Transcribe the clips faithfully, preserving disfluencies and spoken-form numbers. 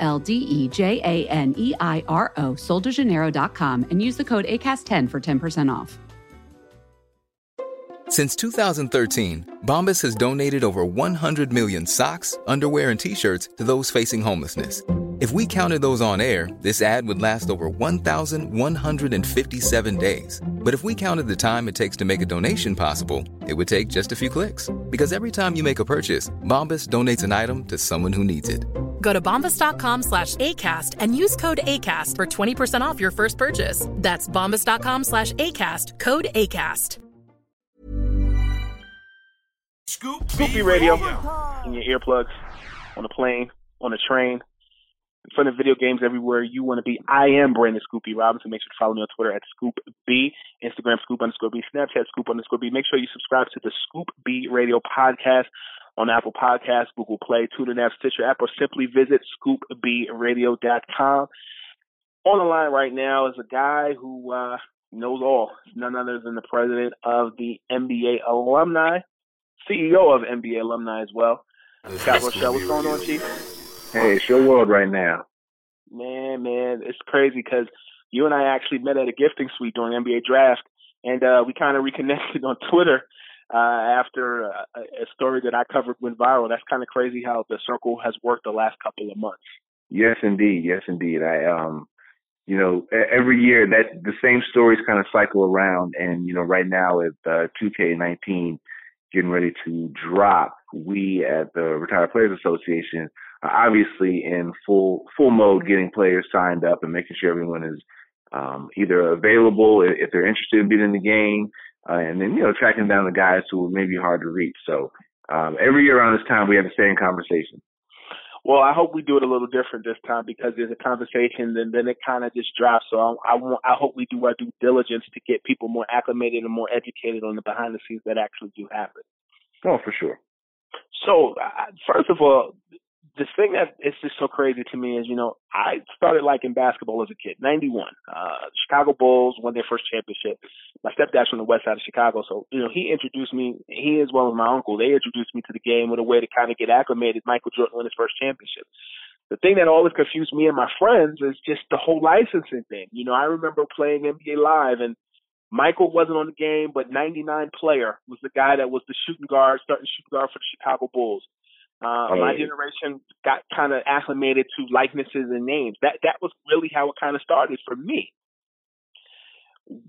L D E J A N E I R O, sol de janeiro dot com, and use the code A C A S T ten for ten percent off. Since two thousand thirteen, Bombas has donated over one hundred million socks, underwear, and T-shirts to those facing homelessness. If we counted those on air, this ad would last over one thousand one hundred fifty-seven days. But if we counted the time it takes to make a donation possible, it would take just a few clicks. Because every time you make a purchase, Bombas donates an item to someone who needs it. Go to bombas.com slash ACAST and use code ACAST for twenty percent off your first purchase. That's bombas.com slash ACAST, code ACAST. Scoop B Radio. In your earplugs, on the plane, on the train, in front of video games, everywhere you want to be. I am Brandon Scoop B Robinson. Make sure to follow me on Twitter at Scoop B, Instagram Scoop underscore B, Snapchat Scoop underscore B. Make sure you subscribe to the Scoop B Radio podcast on Apple Podcasts, Google Play, TuneIn app, Stitcher app, or simply visit scoop b radio dot com. On the line right now is a guy who uh, knows all. It's none other than the president of the N B A Alumni, C E O of N B A Alumni as well. Scott Rochelle, what's going on, Chief? Hey, it's your world right now. Man, man, it's crazy because you and I actually met at a gifting suite during N B A Draft, and uh, we kind of reconnected on Twitter Uh, after a, a story that I covered went viral. That's kind of crazy how the circle has worked the last couple of months. Yes, indeed. Yes, indeed. I, um, you know, every year that the same stories kind of cycle around. And, you know, right now at uh, two K nineteen getting ready to drop, we at the Retired Players Association are obviously in full, full mode, getting players signed up and making sure everyone is um, either available if they're interested in being in the game, Uh, and then, you know, tracking down the guys who may be hard to reach. So um, every year around this time, we have the same conversation. Well, I hope we do it a little different this time because there's a conversation and then it kind of just drops. So I, I, want, I hope we do our due diligence to get people more acclimated and more educated on the behind the scenes that actually do happen. Oh, for sure. So uh, first of all, the thing that is just so crazy to me is, you know, I started liking basketball as a kid, ninety-one. Uh, Chicago Bulls won their first championship. My stepdad's from the west side of Chicago, so, you know, he introduced me, he as well as my uncle, they introduced me to the game with a way to kind of get acclimated. Michael Jordan won his first championship. The thing that always confused me and my friends is just the whole licensing thing. You know, I remember playing N B A Live, and Michael wasn't on the game, but ninety-nine player was the guy that was the shooting guard, starting shooting guard for the Chicago Bulls. Uh, oh, yeah. My generation got kind of acclimated to likenesses and names. That that was really how it kind of started for me.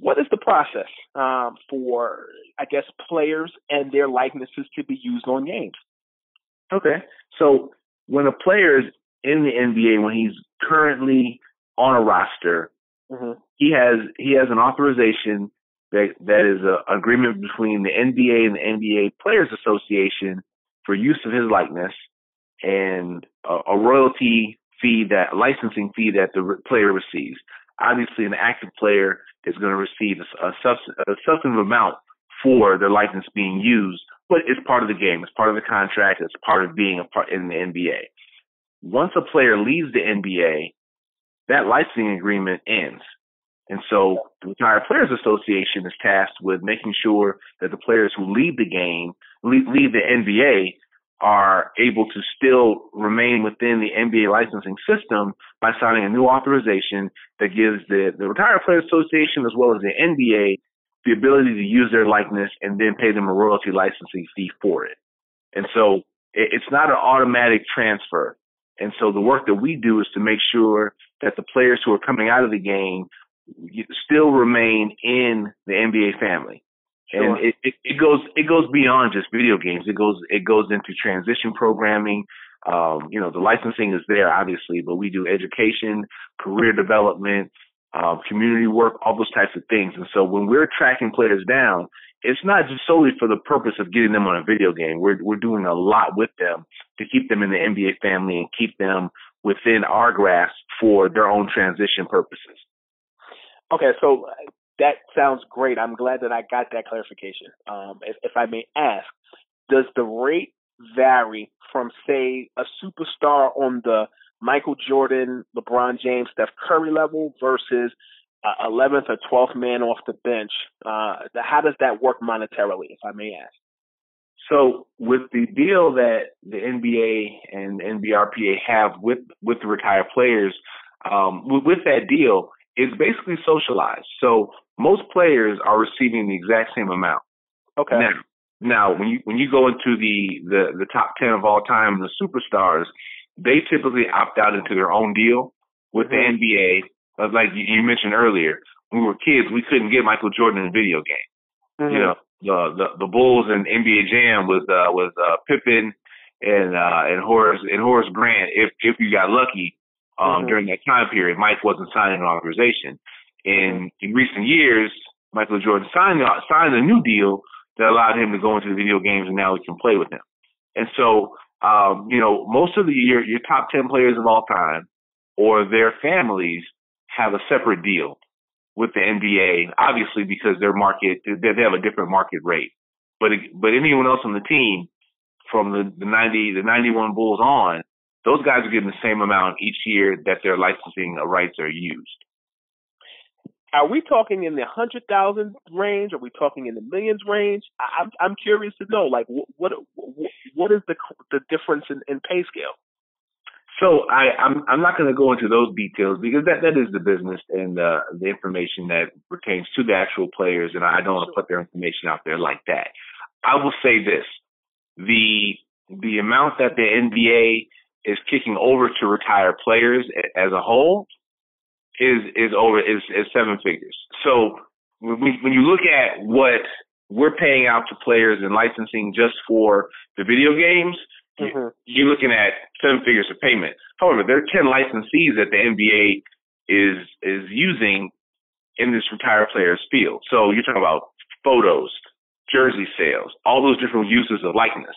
What is the process um, for, I guess, players and their likenesses to be used on games? Okay. So when a player is in the N B A, when he's currently on a roster, mm-hmm. he has he has an authorization that, that is an agreement between the N B A and the N B A Players Association for use of his likeness, and a, a royalty fee, that a licensing fee that the re- player receives. Obviously, an active player is going to receive a, a, subs- a substantive amount for their likeness being used, but it's part of the game. It's part of the contract. It's part of being a part in the N B A. Once a player leaves the N B A, that licensing agreement ends. And so the Retired Players Association is tasked with making sure that the players who leave the game, leave, leave the N B A, are able to still remain within the N B A licensing system by signing a new authorization that gives the, the Retired Players Association as well as the N B A the ability to use their likeness and then pay them a royalty licensing fee for it. And so it, it's not an automatic transfer. And so the work that we do is to make sure that the players who are coming out of the game still remain in the N B A family. Sure. And it, it, it goes it goes beyond just video games. It goes it goes into transition programming. Um, you know, the licensing is there, obviously, but we do education, career development, uh, community work, all those types of things. And so when we're tracking players down, it's not just solely for the purpose of getting them on a video game. We're we're doing a lot with them to keep them in the N B A family and keep them within our grasp for their own transition purposes. Okay, so that sounds great. I'm glad that I got that clarification. Um, if, if I may ask, does the rate vary from, say, a superstar on the Michael Jordan, LeBron James, Steph Curry level versus uh, eleventh or twelfth man off the bench? Uh, how does that work monetarily, if I may ask? So with the deal that the N B A and N B R P A have with, with the retired players, um, with that deal, it's basically socialized. So most players are receiving the exact same amount. Okay. Now, now when you when you go into the, the, the top ten of all time, the superstars, they typically opt out into their own deal with mm-hmm. the N B A. Like you mentioned earlier, when we were kids, we couldn't get Michael Jordan in a video game. Mm-hmm. You know, the, the the Bulls and N B A Jam was uh, was uh, Pippen and uh, and Horace and Horace Grant. If if you got lucky. Um, mm-hmm. During that time period, Mike wasn't signing an authorization. In, in recent years, Michael Jordan signed signed a new deal that allowed him to go into the video games, and now we can play with him. And so, um, you know, most of the your your top ten players of all time or their families have a separate deal with the N B A, obviously because their market they have a different market rate. But but anyone else on the team from the, the ninety the ninety-one Bulls on. Those guys are getting the same amount each year that their licensing rights are used. Are we talking in the one hundred thousand range? Are we talking in the millions range? I'm I'm curious to know, like, what what, what is the the difference in, in pay scale? So I, I'm I'm not going to go into those details because that, that is the business and uh, the information that pertains to the actual players, and I don't want to put their information out there like that. I will say this. The, the amount that the N B A is kicking over to retired players as a whole is is over is, is seven figures. So when, we, when you look at what we're paying out to players and licensing just for the video games, mm-hmm. you're looking at seven figures of payment. However, there are ten licensees that the N B A is is using in this retired players field. So you're talking about photos, jersey sales, all those different uses of likeness.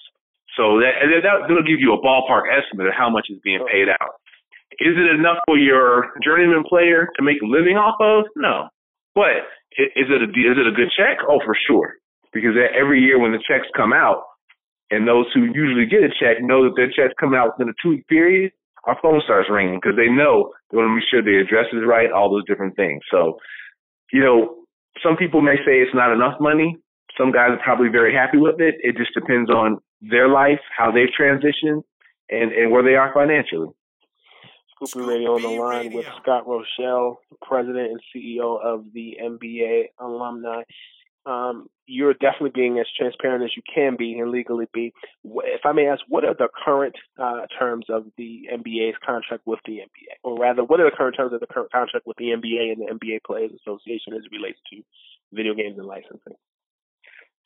So that, that, that'll give you a ballpark estimate of how much is being paid out. Is it enough for your journeyman player to make a living off of? No. But is it a, is it a good check? Oh, for sure. Because every year when the checks come out, and those who usually get a check know that their checks come out within a two-week period, our phone starts ringing because they know they want to make sure the address is right, all those different things. So, you know, some people may say it's not enough money. Some guys are probably very happy with it. It just depends on their life, how they've transitioned, and, and where they are financially. Scoop B Radio on the line with Scott Rochelle, president and C E O of the N B A Alumni. Um, you're definitely being as transparent as you can be and legally be. If I may ask, what are the current uh, terms of the N B A's contract with the N B A? Or rather, what are the current terms of the current contract with the N B A and the N B A Players Association as it relates to video games and licensing?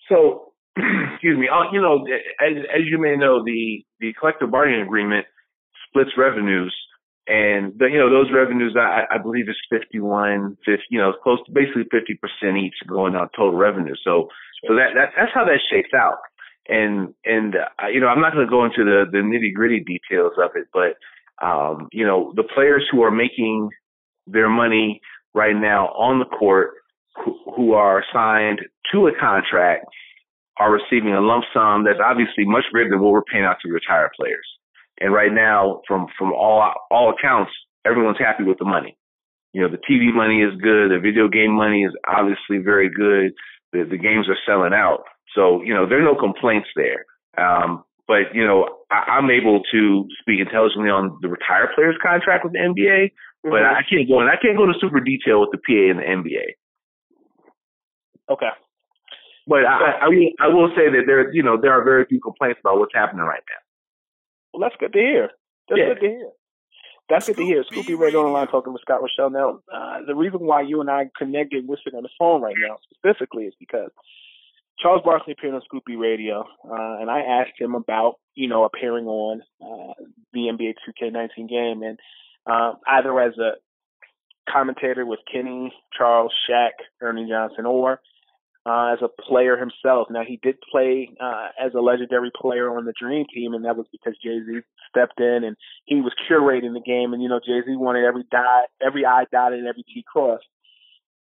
So, excuse me. Uh, you know, as, as you may know, the, the collective bargaining agreement splits revenues, and the, you know those revenues, I, I believe, is fifty-one, fifty, you know, close to basically fifty percent each going out total revenue. So, so that, that that's how that shakes out. And and uh, you know, I'm not going to go into the, the nitty gritty details of it, but um, you know, the players who are making their money right now on the court, who, who are signed to a contract, are receiving a lump sum that's obviously much greater than what we're paying out to retired players. And right now, from, from all all accounts, everyone's happy with the money. You know, the T V money is good. The video game money is obviously very good. The, the games are selling out. So, you know, there are no complaints there. Um, but, you know, I, I'm able to speak intelligently on the retired players contract with the N B A, mm-hmm. but I can't go and I can't go into super detail with the P A and the N B A. Okay. But I, I, will, I will say that there, you know, there are very few complaints about what's happening right now. Well, that's good to hear. That's yeah. good to hear. That's Scoop good to hear. Scoop B Radio Online, talking with Scott Rochelle. Now, uh, the reason why you and I connected with it on the phone right now specifically is because Charles Barkley appeared on Scoop B Radio, uh, and I asked him about, you know, appearing on uh, the N B A two K nineteen game, and uh, either as a commentator with Kenny, Charles, Shaq, Ernie Johnson, or uh, as a player himself. Now, he did play uh, as a legendary player on the Dream Team, and that was because Jay-Z stepped in, and he was curating the game, and, you know, Jay-Z wanted every, dot, every I dotted and every T crossed.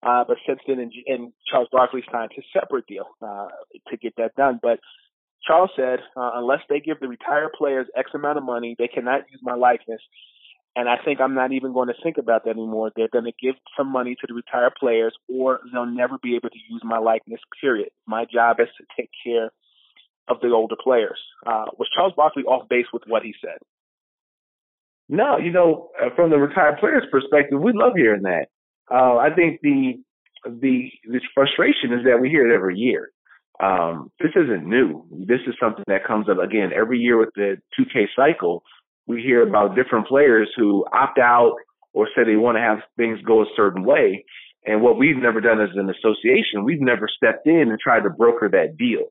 Uh, but since then, and, and Charles Barkley signed his separate deal uh, to get that done. But Charles said, uh, unless they give the retired players X amount of money, they cannot use my likeness. And I think I'm not even going to think about that anymore. They're going to give some money to the retired players, or they'll never be able to use my likeness, period. My job is to take care of the older players. Uh, was Charles Barkley off base with what he said? No, you know, from the retired players' perspective, we love hearing that. Uh, I think the the this frustration is that we hear it every year. Um, this isn't new. This is something that comes up, again, every year with the two K cycle. We hear about different players who opt out or say they want to have things go a certain way. And what we've never done as an association, we've never stepped in and tried to broker that deal.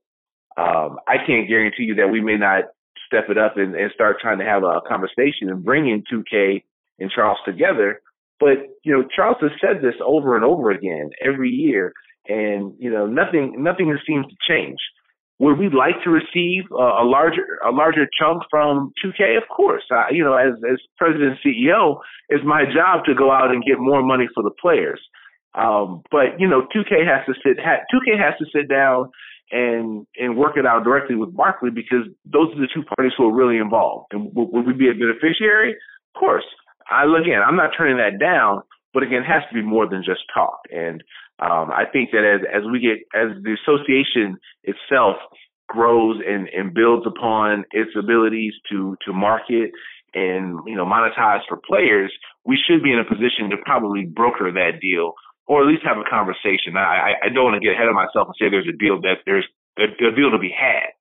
Um, I can't guarantee you that we may not step it up and, and start trying to have a conversation and bring in two K and Charles together. But, you know, Charles has said this over and over again every year, and, you know, nothing nothing seems to change. Would we like to receive a, a larger a larger chunk from two K? Of course. I, you know, as, as president and C E O, it's my job to go out and get more money for the players. Um, but, you know, two K has to sit ha, two K has to sit down and, and work it out directly with Barkley, because those are the two parties who are really involved. And w- would we be a beneficiary? Of course. I, again, I'm not turning that down, but again, it has to be more than just talk. And um, I think that as, as we get, as the association itself grows and, and builds upon its abilities to, to market and, you know, monetize for players, we should be in a position to probably broker that deal, or at least have a conversation. I, I don't want to get ahead of myself and say there's a deal that there's a, a deal to be had,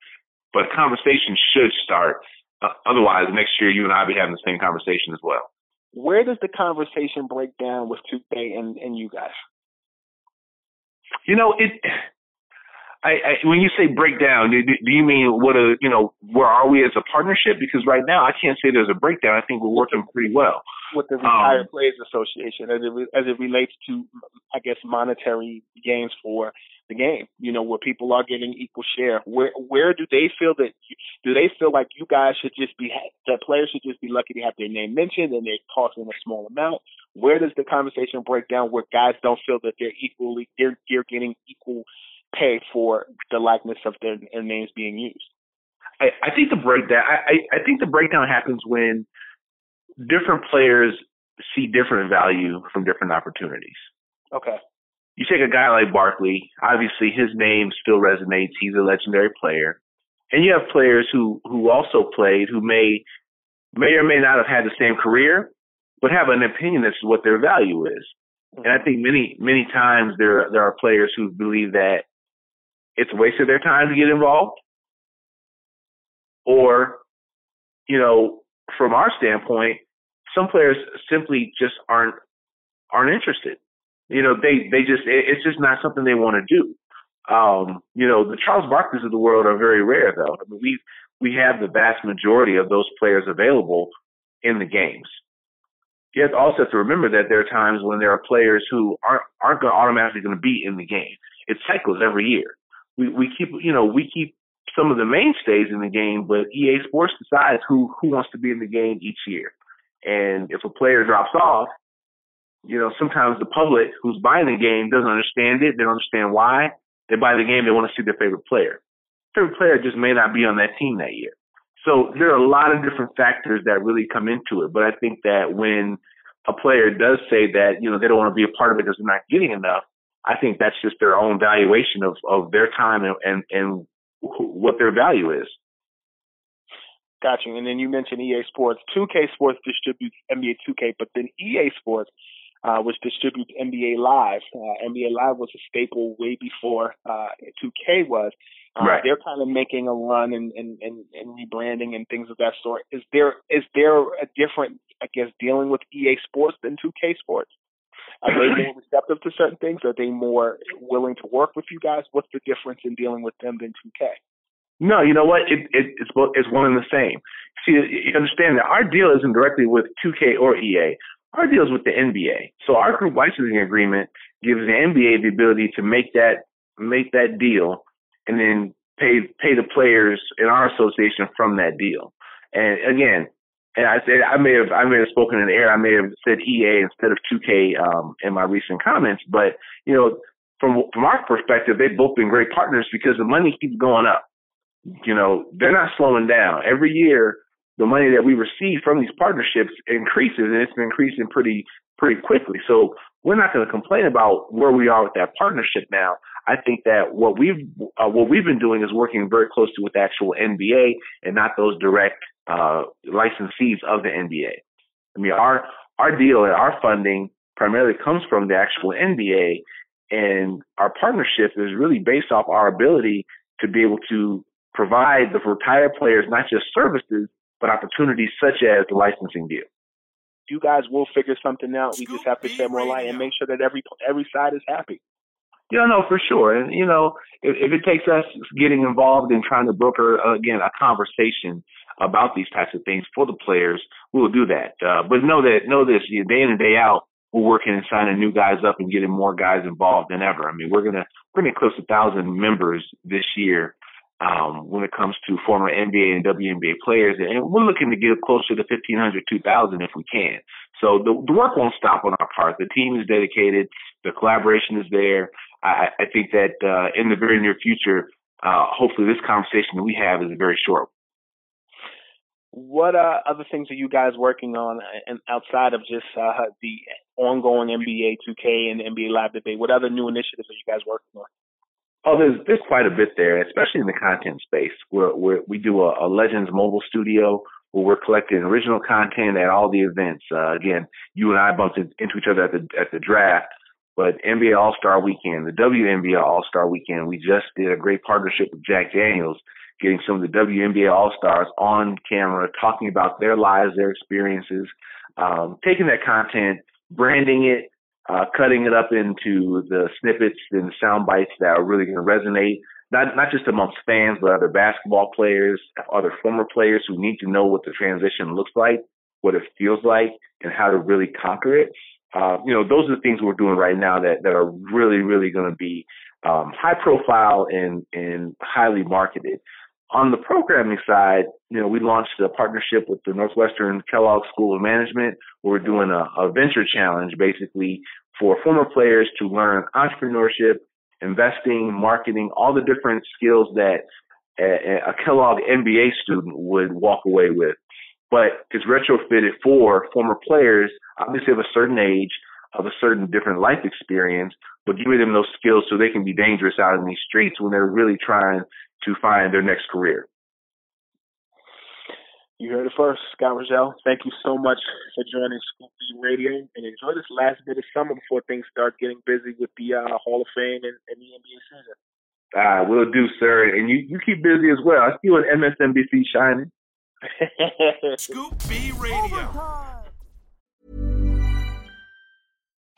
but a conversation should start. Uh, otherwise, next year you and I will be having the same conversation as well. Where does the conversation break down with two K and, and you guys? You know, it. I, I when you say breakdown, do, do you mean what a you know where are we as a partnership? Because right now I can't say there's a breakdown. I think we're working pretty well with the Retired um, Players Association as it as it relates to, I guess, monetary gains for the game. You know, where people are getting equal share. Where where do they feel that? Do they feel like you guys should just be that players should just be lucky to have their name mentioned and they're tossing a small amount? Where does the conversation break down where guys don't feel that they're equally they're they're getting equal pay for the likeness of their, their names being used? I, I think the breakdown. I, I think the breakdown happens when different players see different value from different opportunities. Okay. You take a guy like Barkley. Obviously, his name still resonates. He's a legendary player, and you have players who who also played who may may or may not have had the same career, but have an opinion as to what their value is. And I think many many times there there are players who believe that it's a waste of their time to get involved. Or, you know, from our standpoint, some players simply just aren't aren't interested. You know, they, they just it, it's just not something they want to do. Um, you know, the Charles Barkleys of the world are very rare, though. I mean, we we have the vast majority of those players available in the games. You have to also have to remember that there are times when there are players who aren't aren't gonna automatically going to be in the game. It cycles every year. We we keep you know we keep some of the mainstays in the game, but E A Sports decides who who wants to be in the game each year. And if a player drops off, you know sometimes the public who's buying the game doesn't understand it. They don't understand why they buy the game. They want to see their favorite player. Favorite player just may not be on that team that year. So there are a lot of different factors that really come into it. But I think that when a player does say that, you know, they don't want to be a part of it because they're not getting enough, I think that's just their own valuation of, of their time and, and, and what their value is. Gotcha. And then you mentioned E A Sports. two K Sports distributes N B A two K, but then E A Sports uh, which distributes N B A Live. Uh, N B A Live was a staple way before uh, two K was. Uh, right. They're kind of making a run and, and, and, and rebranding and things of that sort. Is there is there a different, I guess, dealing with E A Sports than two K Sports? Are they more receptive to certain things? Are they more willing to work with you guys? What's the difference in dealing with them than two K? No, you know what? It, it, it's both, it's one and the same. See, you understand that our deal isn't directly with two K or E A. Our deal is with the N B A. So our group licensing agreement gives the N B A the ability to make that make that deal and then pay pay the players in our association from that deal. And again, and I said I may have I may have spoken in the air. I may have said E A instead of two K um, in my recent comments. But you know, from from our perspective, they've both been great partners because the money keeps going up. You know, they're not slowing down. Every year, the money that we receive from these partnerships increases, and it's been increasing pretty pretty quickly. So we're not going to complain about where we are with that partnership now. I think that what we've uh, what we've been doing is working very closely with the actual N B A and not those direct uh, licensees of the N B A. I mean, our our deal and our funding primarily comes from the actual N B A, and our partnership is really based off our ability to be able to provide the retired players not just services but opportunities such as the licensing deal. You guys will figure something out. We just have to shed more light and make sure that every every side is happy. Yeah, no, for sure. And you know, if, if it takes us getting involved in trying to broker uh, again a conversation about these types of things for the players, we will do that. Uh, but know that know this: you know, day in and day out, we're working and signing new guys up and getting more guys involved than ever. I mean, we're gonna we're gonna eclipse a thousand members this year. Um, when it comes to former N B A and W N B A players, and we're looking to get closer to fifteen hundred, two thousand if we can. So the, the work won't stop on our part. The team is dedicated. The collaboration is there. I, I think that uh, in the very near future, uh, hopefully this conversation that we have is very short. What uh, other things are you guys working on and outside of just uh, the ongoing N B A two K and N B A Live debate? What other new initiatives are you guys working on? Oh, there's there's quite a bit there, especially in the content space. Where we do a, a Legends mobile studio where we're collecting original content at all the events. Uh, again, you and I bumped into each other at the at the draft, but N B A All Star Weekend, the W N B A All Star Weekend, we just did a great partnership with Jack Daniels, getting some of the W N B A All Stars on camera talking about their lives, their experiences, um, taking that content, branding it. Uh, cutting it up into the snippets and sound bites that are really going to resonate, not not just amongst fans, but other basketball players, other former players who need to know what the transition looks like, what it feels like, and how to really conquer it. Uh, you know, those are the things we're doing right now that, that are really, really going to be um, high profile and, and highly marketed. On the programming side, you know, we launched a partnership with the Northwestern Kellogg School of Management. We're doing a, a venture challenge, basically, for former players to learn entrepreneurship, investing, marketing, all the different skills that a, a Kellogg M B A student would walk away with. But it's retrofitted for former players, obviously of a certain age, of a certain different life experience, but giving them those skills so they can be dangerous out in these streets when they're really trying to find their next career. You heard it first, Scott Rochelle. Thank you so much for joining Scoop B Radio, and enjoy this last bit of summer before things start getting busy with the uh, Hall of Fame and, and the N B A season. I uh, will do, sir, and you, you keep busy as well. I see you on M S N B C shining. Scoop B Radio.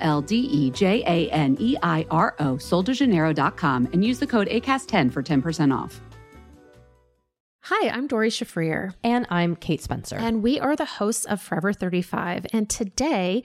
L D E J A N E I R O, sol de janeiro dot com, and use the code A C A S T ten for ten percent off. Hi, I'm Dori Shafrir. And I'm Kate Spencer. And we are the hosts of Forever thirty-five. And today,